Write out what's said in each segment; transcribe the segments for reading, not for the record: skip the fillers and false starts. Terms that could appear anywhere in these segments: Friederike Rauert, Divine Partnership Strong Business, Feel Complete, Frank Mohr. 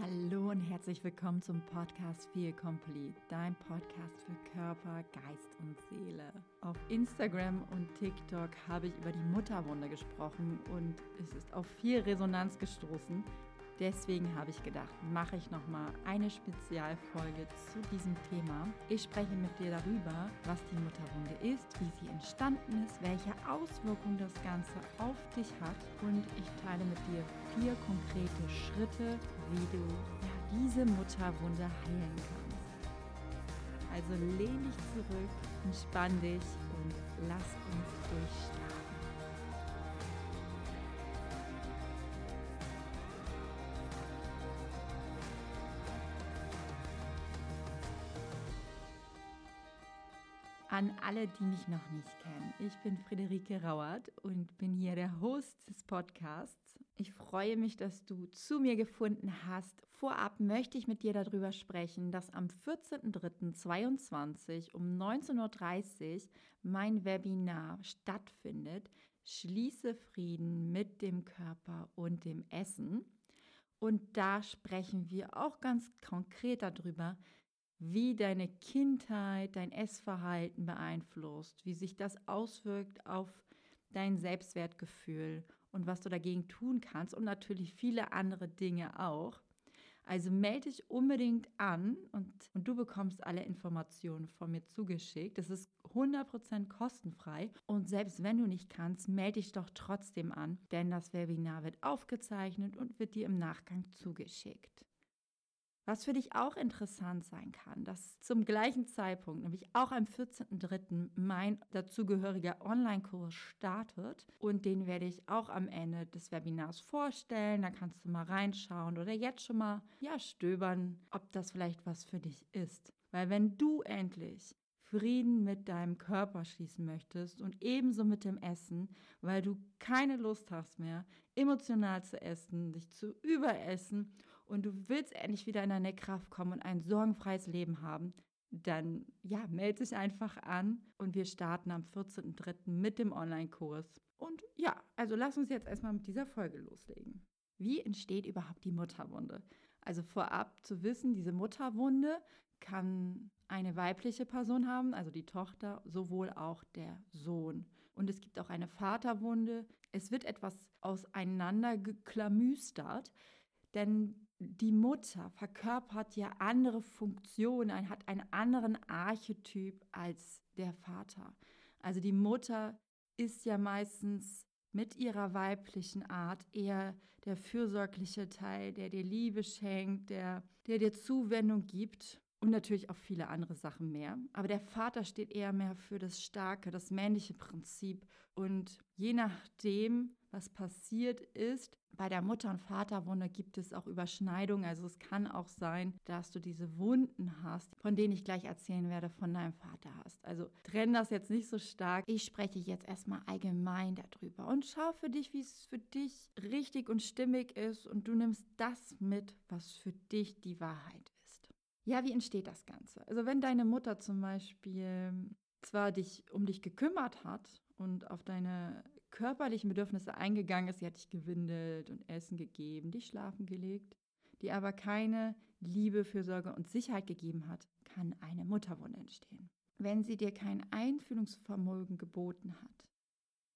Hallo und herzlich willkommen zum Podcast Feel Complete, dein Podcast für Körper, Geist und Seele. Auf Instagram und TikTok habe ich über die Mutterwunde gesprochen und es ist auf viel Resonanz gestoßen. Deswegen habe ich gedacht, mache ich nochmal eine Spezialfolge zu diesem Thema. Ich spreche mit dir darüber, was die Mutterwunde ist, wie sie entstanden ist, welche Auswirkungen das Ganze auf dich hat und ich teile mit dir 4 konkrete Schritte, wie du diese Mutterwunde heilen kannst. Also lehn dich zurück, entspann dich und lass uns durchstarten. An alle, die mich noch nicht kennen, ich bin Friederike Rauert und bin hier der Host des Podcasts. Ich freue mich, dass du zu mir gefunden hast. Vorab möchte ich mit dir darüber sprechen, dass am 14.03.2022 um 19:30 Uhr mein Webinar stattfindet. Schließe Frieden mit dem Körper und dem Essen. Und da sprechen wir auch ganz konkret darüber, wie deine Kindheit dein Essverhalten beeinflusst, wie sich das auswirkt auf dein Selbstwertgefühl und was du dagegen tun kannst und natürlich viele andere Dinge auch. Also melde dich unbedingt an und du bekommst alle Informationen von mir zugeschickt. Das ist 100% kostenfrei und selbst wenn du nicht kannst, melde dich doch trotzdem an, denn das Webinar wird aufgezeichnet und wird dir im Nachgang zugeschickt. Was für dich auch interessant sein kann, dass zum gleichen Zeitpunkt, nämlich auch am 14.03. mein dazugehöriger Online-Kurs startet und den werde ich auch am Ende des Webinars vorstellen. Da kannst du mal reinschauen oder jetzt schon mal stöbern, ob das vielleicht was für dich ist. Weil wenn du endlich Frieden mit deinem Körper schließen möchtest und ebenso mit dem Essen, weil du keine Lust hast mehr, emotional zu essen, dich zu überessen und du willst endlich wieder in deine Kraft kommen und ein sorgenfreies Leben haben, dann melde dich einfach an und wir starten am 14.03. mit dem Online-Kurs. Und also lass uns jetzt erstmal mit dieser Folge loslegen. Wie entsteht überhaupt die Mutterwunde? Also vorab zu wissen, diese Mutterwunde kann eine weibliche Person haben, also die Tochter, sowohl auch der Sohn. Und es gibt auch eine Vaterwunde. Es wird etwas auseinandergeklamüstert, denn die Mutter verkörpert ja andere Funktionen, hat einen anderen Archetyp als der Vater. Also die Mutter ist ja meistens mit ihrer weiblichen Art eher der fürsorgliche Teil, der dir Liebe schenkt, der dir Zuwendung gibt. Und natürlich auch viele andere Sachen mehr. Aber der Vater steht eher mehr für das starke, das männliche Prinzip. Und je nachdem, was passiert ist, bei der Mutter- und Vaterwunde gibt es auch Überschneidungen. Also es kann auch sein, dass du diese Wunden hast, von denen ich gleich erzählen werde, von deinem Vater hast. Also trenn das jetzt nicht so stark. Ich spreche jetzt erstmal allgemein darüber und schau für dich, wie es für dich richtig und stimmig ist. Und du nimmst das mit, was für dich die Wahrheit ist. Ja, wie entsteht das Ganze? Also wenn deine Mutter zum Beispiel zwar um dich gekümmert hat und auf deine körperlichen Bedürfnisse eingegangen ist, sie hat dich gewindelt und Essen gegeben, dich schlafen gelegt, die aber keine Liebe, Fürsorge und Sicherheit gegeben hat, kann eine Mutterwunde entstehen. Wenn sie dir kein Einfühlungsvermögen geboten hat,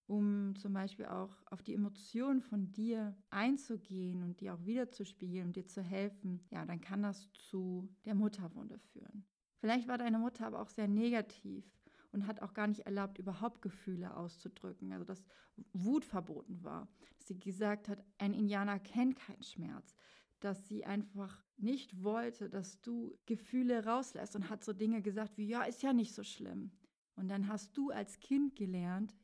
um zum Beispiel auch auf die Emotionen von dir einzugehen und die auch wiederzuspiegeln und dir zu helfen, dann kann das zu der Mutterwunde führen. Vielleicht war deine Mutter aber auch sehr negativ und hat auch gar nicht erlaubt, überhaupt Gefühle auszudrücken, also dass Wut verboten war, dass sie gesagt hat, ein Indianer kennt keinen Schmerz, dass sie einfach nicht wollte, dass du Gefühle rauslässt und hat so Dinge gesagt wie, ist ja nicht so schlimm. Und dann hast du als Kind gelernt,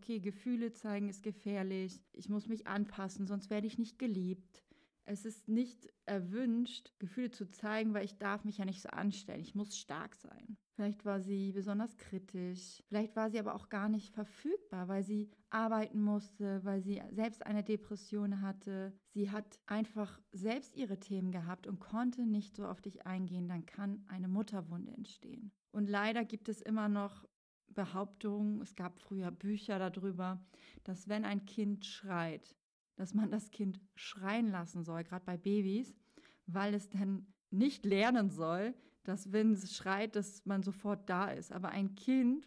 Gefühle zeigen ist gefährlich, ich muss mich anpassen, sonst werde ich nicht geliebt. Es ist nicht erwünscht, Gefühle zu zeigen, weil ich darf mich ja nicht so anstellen, ich muss stark sein. Vielleicht war sie besonders kritisch, vielleicht war sie aber auch gar nicht verfügbar, weil sie arbeiten musste, weil sie selbst eine Depression hatte. Sie hat einfach selbst ihre Themen gehabt und konnte nicht so auf dich eingehen, dann kann eine Mutterwunde entstehen. Und leider gibt es immer noch Behauptungen, es gab früher Bücher darüber, dass wenn ein Kind schreit, dass man das Kind schreien lassen soll, gerade bei Babys, weil es dann nicht lernen soll, dass wenn es schreit, dass man sofort da ist. Aber ein Kind,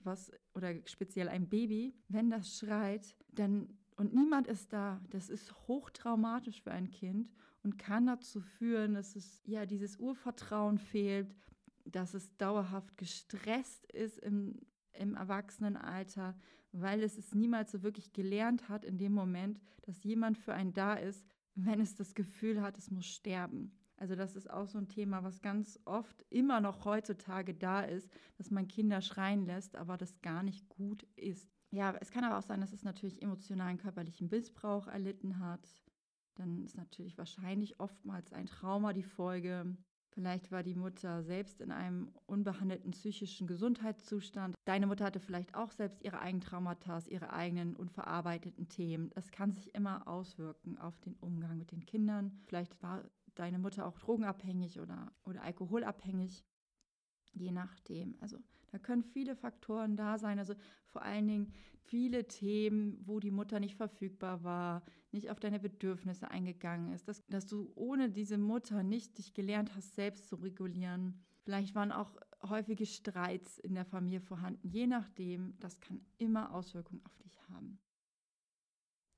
oder speziell ein Baby, wenn das schreit, dann und niemand ist da, das ist hochtraumatisch für ein Kind und kann dazu führen, dass es ja dieses Urvertrauen fehlt, dass es dauerhaft gestresst ist im Erwachsenenalter, weil es niemals so wirklich gelernt hat in dem Moment, dass jemand für einen da ist, wenn es das Gefühl hat, es muss sterben. Also das ist auch so ein Thema, was ganz oft immer noch heutzutage da ist, dass man Kinder schreien lässt, aber das gar nicht gut ist. Ja, es kann aber auch sein, dass es natürlich emotionalen, körperlichen Missbrauch erlitten hat. Dann ist natürlich wahrscheinlich oftmals ein Trauma die Folge. Vielleicht war die Mutter selbst in einem unbehandelten psychischen Gesundheitszustand. Deine Mutter hatte vielleicht auch selbst ihre eigenen Traumata, ihre eigenen unverarbeiteten Themen. Das kann sich immer auswirken auf den Umgang mit den Kindern. Vielleicht war deine Mutter auch drogenabhängig oder alkoholabhängig. Je nachdem. Also da können viele Faktoren da sein. Also vor allen Dingen viele Themen, wo die Mutter nicht verfügbar war, nicht auf deine Bedürfnisse eingegangen ist, dass du ohne diese Mutter nicht dich gelernt hast, selbst zu regulieren. Vielleicht waren auch häufige Streits in der Familie vorhanden. Je nachdem, das kann immer Auswirkungen auf dich haben.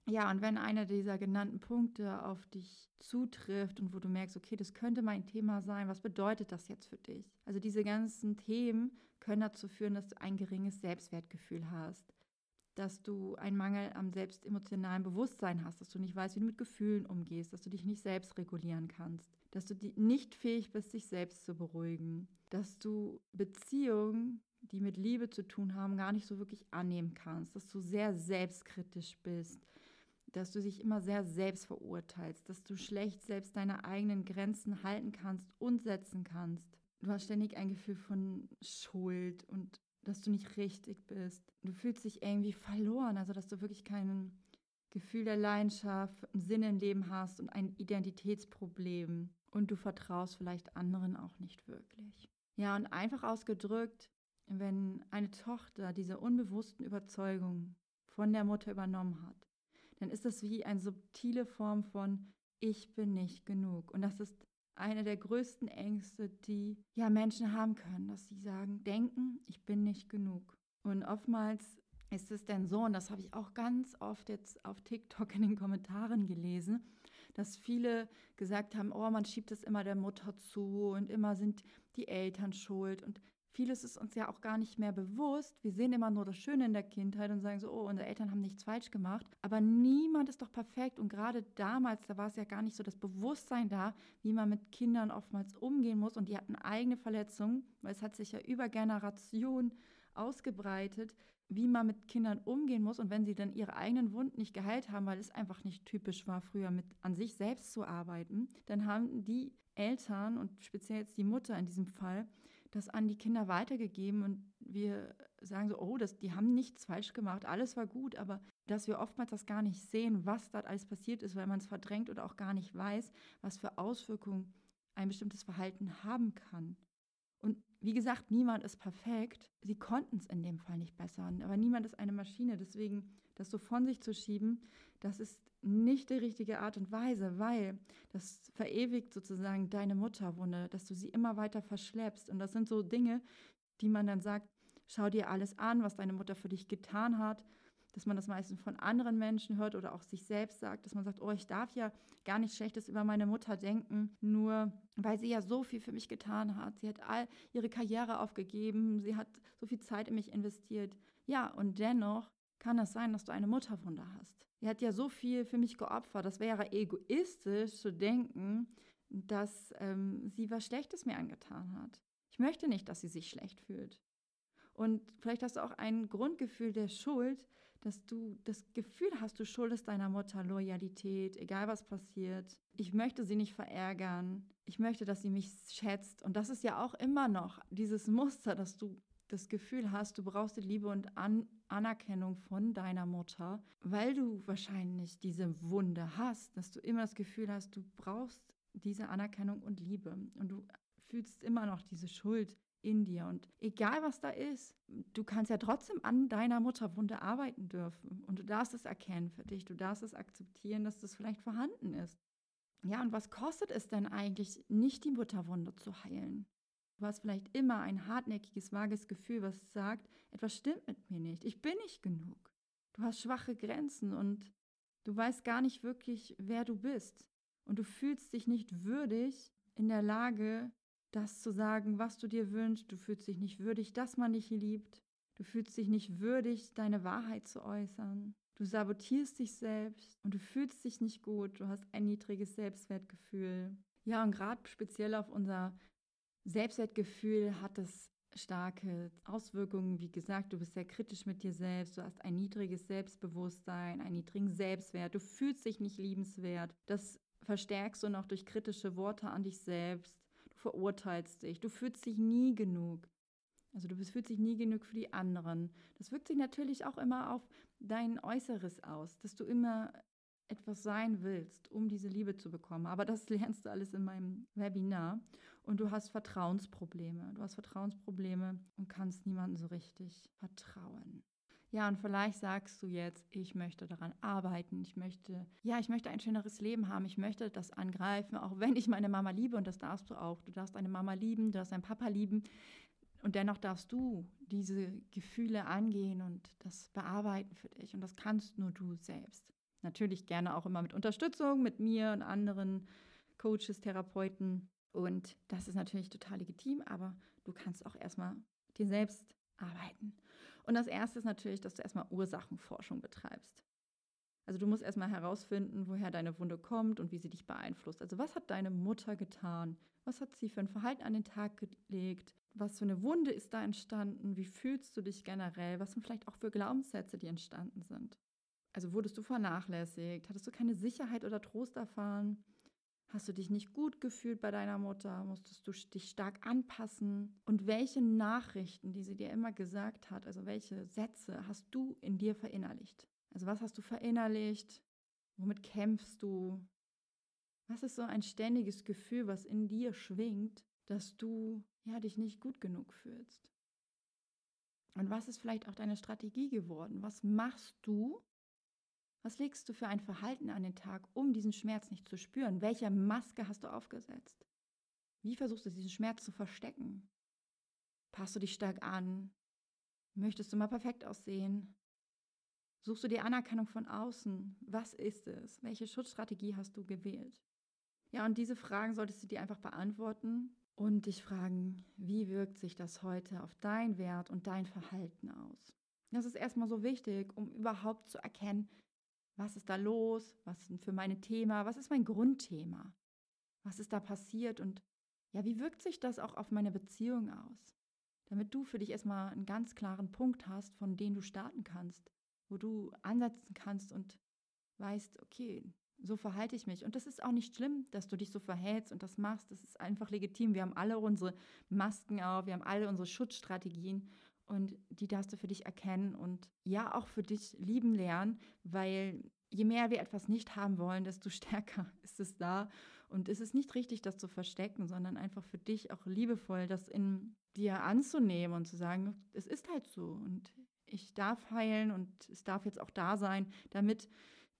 Ja, und wenn einer dieser genannten Punkte auf dich zutrifft und wo du merkst, okay, das könnte mein Thema sein, was bedeutet das jetzt für dich? Also diese ganzen Themen können dazu führen, dass du ein geringes Selbstwertgefühl hast, dass du einen Mangel am selbstemotionalen Bewusstsein hast, dass du nicht weißt, wie du mit Gefühlen umgehst, dass du dich nicht selbst regulieren kannst, dass du nicht fähig bist, dich selbst zu beruhigen, dass du Beziehungen, die mit Liebe zu tun haben, gar nicht so wirklich annehmen kannst, dass du sehr selbstkritisch bist, dass du dich immer sehr selbst verurteilst, dass du schlecht selbst deine eigenen Grenzen halten kannst und setzen kannst. Du hast ständig ein Gefühl von Schuld und dass du nicht richtig bist. Du fühlst dich irgendwie verloren, also dass du wirklich kein Gefühl der Leidenschaft, einen Sinn im Leben hast und ein Identitätsproblem. Und du vertraust vielleicht anderen auch nicht wirklich. Ja, und einfach ausgedrückt, wenn eine Tochter diese unbewussten Überzeugungen von der Mutter übernommen hat, dann ist das wie eine subtile Form von ich bin nicht genug. Und das ist eine der größten Ängste, die ja Menschen haben können, dass sie denken, ich bin nicht genug. Und oftmals ist es denn so, und das habe ich auch ganz oft jetzt auf TikTok in den Kommentaren gelesen, dass viele gesagt haben, oh, man schiebt es immer der Mutter zu und immer sind die Eltern schuld und vieles ist uns ja auch gar nicht mehr bewusst. Wir sehen immer nur das Schöne in der Kindheit und sagen so, oh, unsere Eltern haben nichts falsch gemacht. Aber niemand ist doch perfekt. Und gerade damals, da war es ja gar nicht so das Bewusstsein da, wie man mit Kindern oftmals umgehen muss. Und die hatten eigene Verletzungen, weil es hat sich ja über Generationen ausgebreitet, wie man mit Kindern umgehen muss. Und wenn sie dann ihre eigenen Wunden nicht geheilt haben, weil es einfach nicht typisch war, früher mit an sich selbst zu arbeiten, dann haben die Eltern und speziell jetzt die Mutter in diesem Fall das an die Kinder weitergegeben. Und wir sagen so, oh, die haben nichts falsch gemacht, alles war gut. Aber dass wir oftmals das gar nicht sehen, was dort alles passiert ist, weil man es verdrängt oder auch gar nicht weiß, was für Auswirkungen ein bestimmtes Verhalten haben kann. Und wie gesagt, niemand ist perfekt. Sie konnten es in dem Fall nicht bessern, aber niemand ist eine Maschine. Deswegen, das so von sich zu schieben, das ist nicht die richtige Art und Weise, weil das verewigt sozusagen deine Mutterwunde, dass du sie immer weiter verschleppst. Und das sind so Dinge, die man dann sagt, schau dir alles an, was deine Mutter für dich getan hat, dass man das meistens von anderen Menschen hört oder auch sich selbst sagt, dass man sagt, oh, ich darf ja gar nichts Schlechtes über meine Mutter denken, nur weil sie ja so viel für mich getan hat. Sie hat all ihre Karriere aufgegeben, sie hat so viel Zeit in mich investiert. Ja, und dennoch kann es sein, dass du eine Mutterwunde hast. Sie hat ja so viel für mich geopfert. Das wäre egoistisch zu denken, dass sie was Schlechtes mir angetan hat. Ich möchte nicht, dass sie sich schlecht fühlt. Und vielleicht hast du auch ein Grundgefühl der Schuld, dass du das Gefühl hast, du schuldest deiner Mutter Loyalität, egal was passiert. Ich möchte sie nicht verärgern. Ich möchte, dass sie mich schätzt. Und das ist ja auch immer noch dieses Muster, dass du das Gefühl hast, du brauchst die Liebe und Anerkennung von deiner Mutter, weil du wahrscheinlich diese Wunde hast, dass du immer das Gefühl hast, du brauchst diese Anerkennung und Liebe. Und du fühlst immer noch diese Schuld in dir. Und egal, was da ist, du kannst ja trotzdem an deiner Mutterwunde arbeiten dürfen. Und du darfst es erkennen für dich. Du darfst es akzeptieren, dass das vielleicht vorhanden ist. Ja, und was kostet es denn eigentlich, nicht die Mutterwunde zu heilen? Du hast vielleicht immer ein hartnäckiges, vages Gefühl, was sagt, etwas stimmt mit mir nicht, ich bin nicht genug. Du hast schwache Grenzen und du weißt gar nicht wirklich, wer du bist. Und du fühlst dich nicht würdig in der Lage, das zu sagen, was du dir wünschst. Du fühlst dich nicht würdig, dass man dich liebt. Du fühlst dich nicht würdig, deine Wahrheit zu äußern. Du sabotierst dich selbst und du fühlst dich nicht gut. Du hast ein niedriges Selbstwertgefühl. Ja, und gerade speziell auf unser Selbstwertgefühl hat es starke Auswirkungen. Wie gesagt, du bist sehr kritisch mit dir selbst, du hast ein niedriges Selbstbewusstsein, einen niedrigen Selbstwert, du fühlst dich nicht liebenswert. Das verstärkst du noch durch kritische Worte an dich selbst. Du verurteilst dich, du fühlst dich nie genug. Also du fühlst dich nie genug für die anderen. Das wirkt sich natürlich auch immer auf dein Äußeres aus, dass du immer etwas sein willst, um diese Liebe zu bekommen. Aber das lernst du alles in meinem Webinar. Und du hast Vertrauensprobleme. Du hast Vertrauensprobleme und kannst niemandem so richtig vertrauen. Ja, und vielleicht sagst du jetzt, ich möchte daran arbeiten. Ich möchte ein schöneres Leben haben. Ich möchte das angreifen, auch wenn ich meine Mama liebe. Und das darfst du auch. Du darfst deine Mama lieben, du darfst deinen Papa lieben. Und dennoch darfst du diese Gefühle angehen und das bearbeiten für dich. Und das kannst nur du selbst. Natürlich gerne auch immer mit Unterstützung, mit mir und anderen Coaches, Therapeuten. Und das ist natürlich total legitim, aber du kannst auch erstmal dir selbst arbeiten. Und das Erste ist natürlich, dass du erstmal Ursachenforschung betreibst. Also du musst erstmal herausfinden, woher deine Wunde kommt und wie sie dich beeinflusst. Also was hat deine Mutter getan? Was hat sie für ein Verhalten an den Tag gelegt? Was für eine Wunde ist da entstanden? Wie fühlst du dich generell? Was sind vielleicht auch für Glaubenssätze, die entstanden sind? Also wurdest du vernachlässigt? Hattest du keine Sicherheit oder Trost erfahren? Hast du dich nicht gut gefühlt bei deiner Mutter? Musstest du dich stark anpassen? Und welche Nachrichten, die sie dir immer gesagt hat, also welche Sätze hast du in dir verinnerlicht? Also was hast du verinnerlicht? Womit kämpfst du? Was ist so ein ständiges Gefühl, was in dir schwingt, dass du ja, dich nicht gut genug fühlst? Und was ist vielleicht auch deine Strategie geworden? Was machst du? Was legst du für ein Verhalten an den Tag, um diesen Schmerz nicht zu spüren? Welche Maske hast du aufgesetzt? Wie versuchst du, diesen Schmerz zu verstecken? Passt du dich stark an? Möchtest du mal perfekt aussehen? Suchst du die Anerkennung von außen? Was ist es? Welche Schutzstrategie hast du gewählt? Ja, und diese Fragen solltest du dir einfach beantworten und dich fragen, wie wirkt sich das heute auf deinen Wert und dein Verhalten aus? Das ist erstmal so wichtig, um überhaupt zu erkennen, was ist da los? Was sind für meine Thema? Was ist mein Grundthema? Was ist da passiert? Und ja, wie wirkt sich das auch auf meine Beziehung aus? Damit du für dich erstmal einen ganz klaren Punkt hast, von dem du starten kannst, wo du ansetzen kannst und weißt, okay, so verhalte ich mich. Und das ist auch nicht schlimm, dass du dich so verhältst und das machst. Das ist einfach legitim. Wir haben alle unsere Masken auf, wir haben alle unsere Schutzstrategien. Und die darfst du für dich erkennen und ja, auch für dich lieben lernen, weil je mehr wir etwas nicht haben wollen, desto stärker ist es da. Und es ist nicht richtig, das zu verstecken, sondern einfach für dich auch liebevoll, das in dir anzunehmen und zu sagen, es ist halt so und ich darf heilen und es darf jetzt auch da sein, damit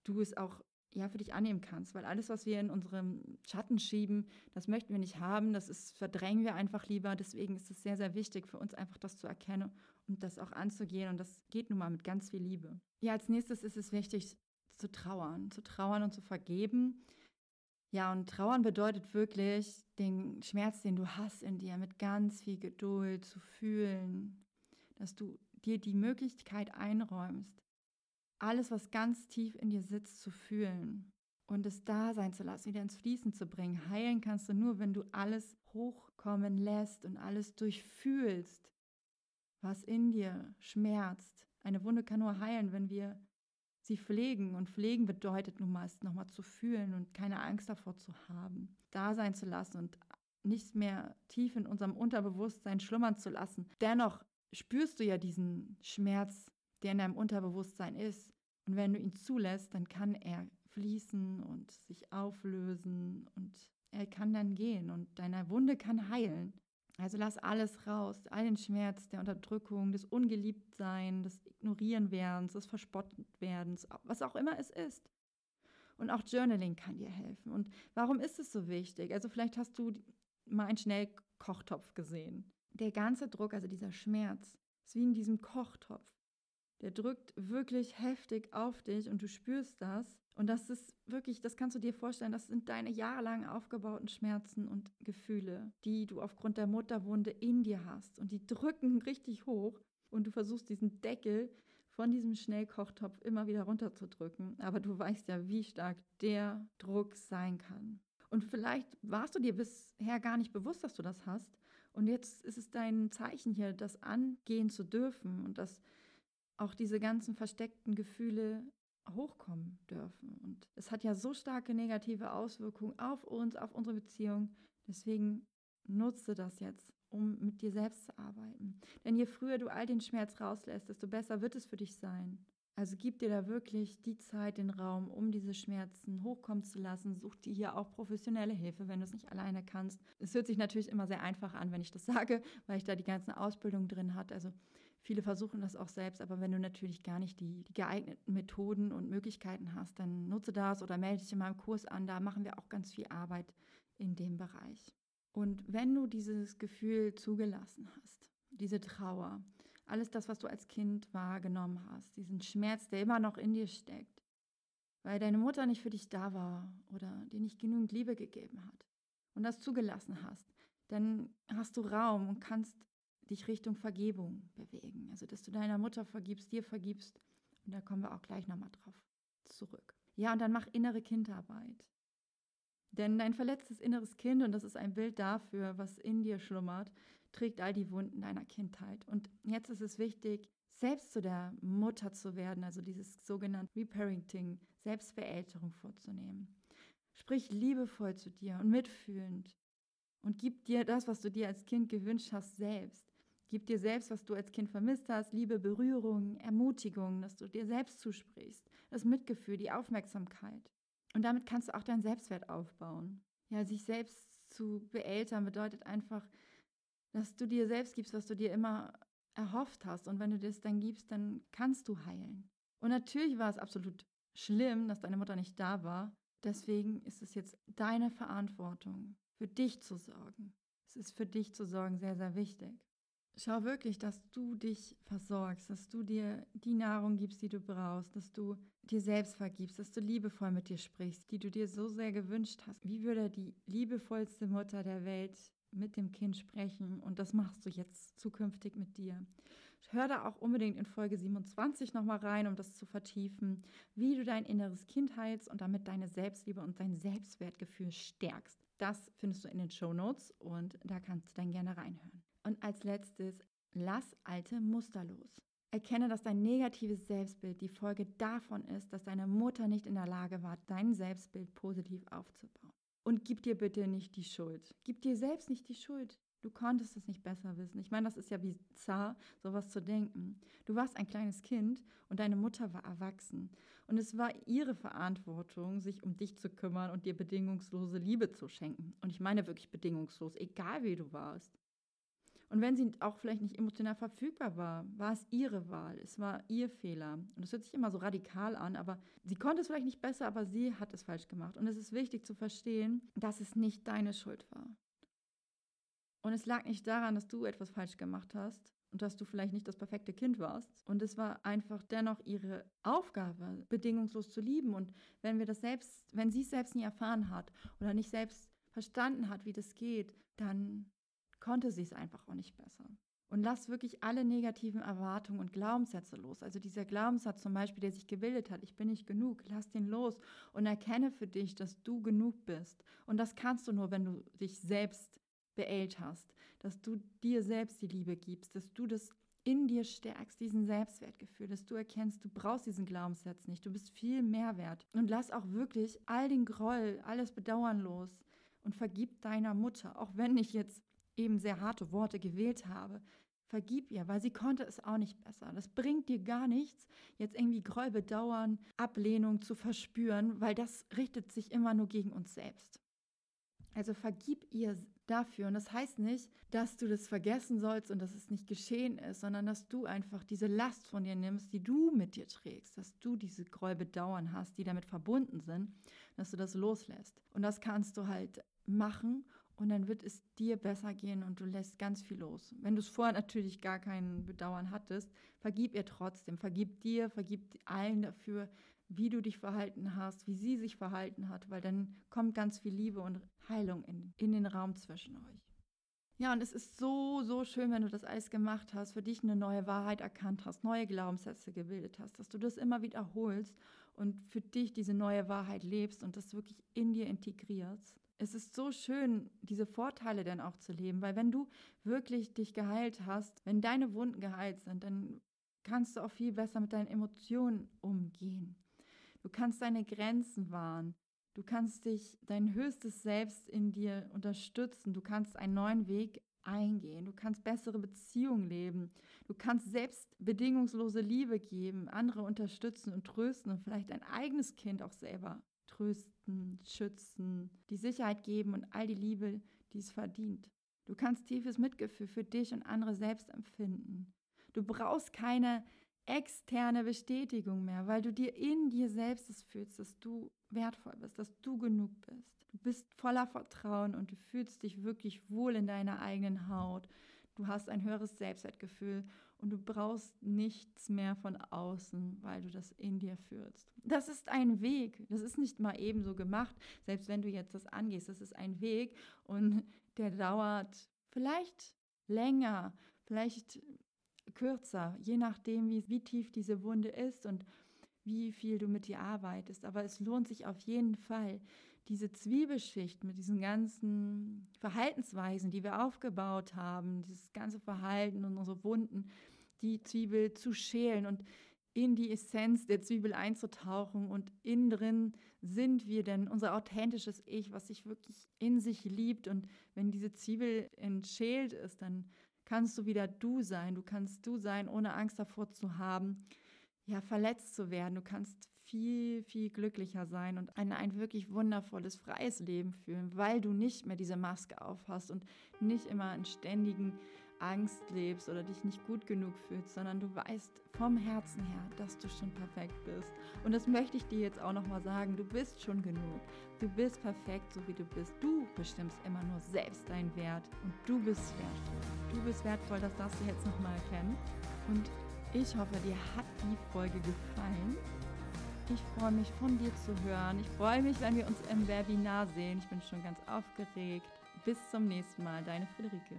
du es auch ja, für dich annehmen kannst. Weil alles, was wir in unserem Schatten schieben, das möchten wir nicht haben, verdrängen wir einfach lieber. Deswegen ist es sehr, sehr wichtig für uns einfach, das zu erkennen und das auch anzugehen. Und das geht nun mal mit ganz viel Liebe. Ja, als nächstes ist es wichtig, zu trauern und zu vergeben. Ja, und trauern bedeutet wirklich, den Schmerz, den du hast in dir, mit ganz viel Geduld zu fühlen, dass du dir die Möglichkeit einräumst, alles, was ganz tief in dir sitzt, zu fühlen und es da sein zu lassen, wieder ins Fließen zu bringen. Heilen kannst du nur, wenn du alles hochkommen lässt und alles durchfühlst, was in dir schmerzt. Eine Wunde kann nur heilen, wenn wir sie pflegen. Und pflegen bedeutet nun mal, es nochmal zu fühlen und keine Angst davor zu haben, da sein zu lassen und nicht mehr tief in unserem Unterbewusstsein schlummern zu lassen. Dennoch spürst du ja diesen Schmerz, der in deinem Unterbewusstsein ist. Und wenn du ihn zulässt, dann kann er fließen und sich auflösen und er kann dann gehen und deine Wunde kann heilen. Also lass alles raus, all den Schmerz der Unterdrückung, des Ungeliebtseins, des Ignorieren werdens, des Verspottet werdens, was auch immer es ist. Und auch Journaling kann dir helfen. Und warum ist es so wichtig? Also vielleicht hast du mal einen Schnellkochtopf gesehen. Der ganze Druck, also dieser Schmerz, ist wie in diesem Kochtopf. Der drückt wirklich heftig auf dich und du spürst das. Und das ist wirklich, das kannst du dir vorstellen, das sind deine jahrelang aufgebauten Schmerzen und Gefühle, die du aufgrund der Mutterwunde in dir hast. Und die drücken richtig hoch und du versuchst diesen Deckel von diesem Schnellkochtopf immer wieder runterzudrücken. Aber du weißt ja, wie stark der Druck sein kann. Und vielleicht warst du dir bisher gar nicht bewusst, dass du das hast. Und jetzt ist es dein Zeichen hier, das angehen zu dürfen und dass auch diese ganzen versteckten Gefühle hochkommen dürfen. Und es hat ja so starke negative Auswirkungen auf uns, auf unsere Beziehung. Deswegen nutze das jetzt, um mit dir selbst zu arbeiten. Denn je früher du all den Schmerz rauslässt, desto besser wird es für dich sein. Also gib dir da wirklich die Zeit, den Raum, um diese Schmerzen hochkommen zu lassen. Such dir hier auch professionelle Hilfe, wenn du es nicht alleine kannst. Es hört sich natürlich immer sehr einfach an, wenn ich das sage, weil ich da die ganzen Ausbildungen drin hatte. Also viele versuchen das auch selbst, aber wenn du natürlich gar nicht die geeigneten Methoden und Möglichkeiten hast, dann nutze das oder melde dich in meinem Kurs an. Da machen wir auch ganz viel Arbeit in dem Bereich. Und wenn du dieses Gefühl zugelassen hast, diese Trauer, alles das, was du als Kind wahrgenommen hast, diesen Schmerz, der immer noch in dir steckt, weil deine Mutter nicht für dich da war oder dir nicht genügend Liebe gegeben hat und das zugelassen hast, dann hast du Raum und kannst dich Richtung Vergebung bewegen. Also, dass du deiner Mutter vergibst, dir vergibst. Und da kommen wir auch gleich nochmal drauf zurück. Ja, und dann mach innere Kindarbeit. Denn dein verletztes inneres Kind, und das ist ein Bild dafür, was in dir schlummert, trägt all die Wunden deiner Kindheit. Und jetzt ist es wichtig, selbst zu der Mutter zu werden, also dieses sogenannte Reparenting, Selbstverälterung vorzunehmen. Sprich liebevoll zu dir und mitfühlend und gib dir das, was du dir als Kind gewünscht hast, selbst. Gib dir selbst, was du als Kind vermisst hast, Liebe, Berührung, Ermutigung, dass du dir selbst zusprichst, das Mitgefühl, die Aufmerksamkeit. Und damit kannst du auch deinen Selbstwert aufbauen. Ja, sich selbst zu beeltern bedeutet einfach, dass du dir selbst gibst, was du dir immer erhofft hast. Und wenn du das dann gibst, dann kannst du heilen. Und natürlich war es absolut schlimm, dass deine Mutter nicht da war. Deswegen ist es jetzt deine Verantwortung, für dich zu sorgen. Es ist für dich zu sorgen sehr, sehr wichtig. Schau wirklich, dass du dich versorgst, dass du dir die Nahrung gibst, die du brauchst, dass du dir selbst vergibst, dass du liebevoll mit dir sprichst, die du dir so sehr gewünscht hast. Wie würde die liebevollste Mutter der Welt mit dem Kind sprechen? Und das machst du jetzt zukünftig mit dir. Hör da auch unbedingt in Folge 27 nochmal rein, um das zu vertiefen, wie du dein inneres Kind heilst und damit deine Selbstliebe und dein Selbstwertgefühl stärkst. Das findest du in den Shownotes und da kannst du dann gerne reinhören. Und als letztes, lass alte Muster los. Erkenne, dass dein negatives Selbstbild die Folge davon ist, dass deine Mutter nicht in der Lage war, dein Selbstbild positiv aufzubauen. Und gib dir bitte nicht die Schuld. Gib dir selbst nicht die Schuld. Du konntest es nicht besser wissen. Ich meine, das ist ja bizarr, sowas zu denken. Du warst ein kleines Kind und deine Mutter war erwachsen. Und es war ihre Verantwortung, sich um dich zu kümmern und dir bedingungslose Liebe zu schenken. Und ich meine wirklich bedingungslos, egal wie du warst. Und wenn sie auch vielleicht nicht emotional verfügbar war, war es ihre Wahl, es war ihr Fehler. Und das hört sich immer so radikal an, aber sie konnte es vielleicht nicht besser, aber sie hat es falsch gemacht. Und es ist wichtig zu verstehen, dass es nicht deine Schuld war. Und es lag nicht daran, dass du etwas falsch gemacht hast und dass du vielleicht nicht das perfekte Kind warst. Und es war einfach dennoch ihre Aufgabe, bedingungslos zu lieben. Und wenn sie es selbst nie erfahren hat oder nicht selbst verstanden hat, wie das geht, dann konnte sie es einfach auch nicht besser. Und lass wirklich alle negativen Erwartungen und Glaubenssätze los. Also dieser Glaubenssatz zum Beispiel, der sich gebildet hat, ich bin nicht genug, lass den los und erkenne für dich, dass du genug bist. Und das kannst du nur, wenn du dich selbst beeilt hast, dass du dir selbst die Liebe gibst, dass du das in dir stärkst, diesen Selbstwertgefühl, dass du erkennst, du brauchst diesen Glaubenssatz nicht, du bist viel mehr wert. Und lass auch wirklich all den Groll, alles Bedauern los und vergib deiner Mutter, auch wenn ich jetzt eben sehr harte Worte gewählt habe. Vergib ihr, weil sie konnte es auch nicht besser. Das bringt dir gar nichts, jetzt irgendwie Groll, Bedauern, Ablehnung zu verspüren, weil das richtet sich immer nur gegen uns selbst. Also vergib ihr dafür. Und das heißt nicht, dass du das vergessen sollst und dass es nicht geschehen ist, sondern dass du einfach diese Last von dir nimmst, die du mit dir trägst, dass du diese Grollbedauern hast, die damit verbunden sind, dass du das loslässt. Und das kannst du halt machen und dann wird es dir besser gehen und du lässt ganz viel los. Wenn du es vorher natürlich gar kein Bedauern hattest, vergib ihr trotzdem, vergib dir, vergib allen dafür, wie du dich verhalten hast, wie sie sich verhalten hat, weil dann kommt ganz viel Liebe und Heilung in den Raum zwischen euch. Ja, und es ist so, so schön, wenn du das alles gemacht hast, für dich eine neue Wahrheit erkannt hast, neue Glaubenssätze gebildet hast, dass du das immer wiederholst und für dich diese neue Wahrheit lebst und das wirklich in dir integrierst. Es ist so schön, diese Vorteile dann auch zu leben, weil wenn du wirklich dich geheilt hast, wenn deine Wunden geheilt sind, dann kannst du auch viel besser mit deinen Emotionen umgehen. Du kannst deine Grenzen wahren. Du kannst dich, dein höchstes Selbst in dir unterstützen. Du kannst einen neuen Weg eingehen. Du kannst bessere Beziehungen leben. Du kannst selbst bedingungslose Liebe geben, andere unterstützen und trösten und vielleicht dein eigenes Kind auch selber trösten, schützen, die Sicherheit geben und all die Liebe, die es verdient. Du kannst tiefes Mitgefühl für dich und andere selbst empfinden. Du brauchst keine externe Bestätigung mehr, weil du dir in dir selbst es fühlst, dass du wertvoll bist, dass du genug bist. Du bist voller Vertrauen und du fühlst dich wirklich wohl in deiner eigenen Haut. Du hast ein höheres Selbstwertgefühl und du brauchst nichts mehr von außen, weil du das in dir fühlst. Das ist ein Weg. Das ist nicht mal ebenso gemacht, selbst wenn du jetzt das angehst. Das ist ein Weg und der dauert vielleicht länger, vielleicht kürzer, je nachdem, wie tief diese Wunde ist und wie viel du mit dir arbeitest. Aber es lohnt sich auf jeden Fall, diese Zwiebelschicht mit diesen ganzen Verhaltensweisen, die wir aufgebaut haben, dieses ganze Verhalten und unsere Wunden, die Zwiebel zu schälen und in die Essenz der Zwiebel einzutauchen und innen drin sind wir denn unser authentisches Ich, was sich wirklich in sich liebt. Und wenn diese Zwiebel entschält ist, dann kannst du wieder du sein. Du kannst du sein, ohne Angst davor zu haben, ja, verletzt zu werden. Du kannst viel, viel glücklicher sein und ein wirklich wundervolles, freies Leben fühlen, weil du nicht mehr diese Maske aufhast und nicht immer in ständigen Angst lebst oder dich nicht gut genug fühlst, sondern du weißt vom Herzen her, dass du schon perfekt bist. Und das möchte ich dir jetzt auch nochmal sagen. Du bist schon genug. Du bist perfekt, so wie du bist. Du bestimmst immer nur selbst deinen Wert und du bist wertvoll. Du bist wertvoll, das darfst du jetzt nochmal erkennen. Und ich hoffe, dir hat die Folge gefallen. Ich freue mich, von dir zu hören. Ich freue mich, wenn wir uns im Webinar sehen. Ich bin schon ganz aufgeregt. Bis zum nächsten Mal. Deine Friederike.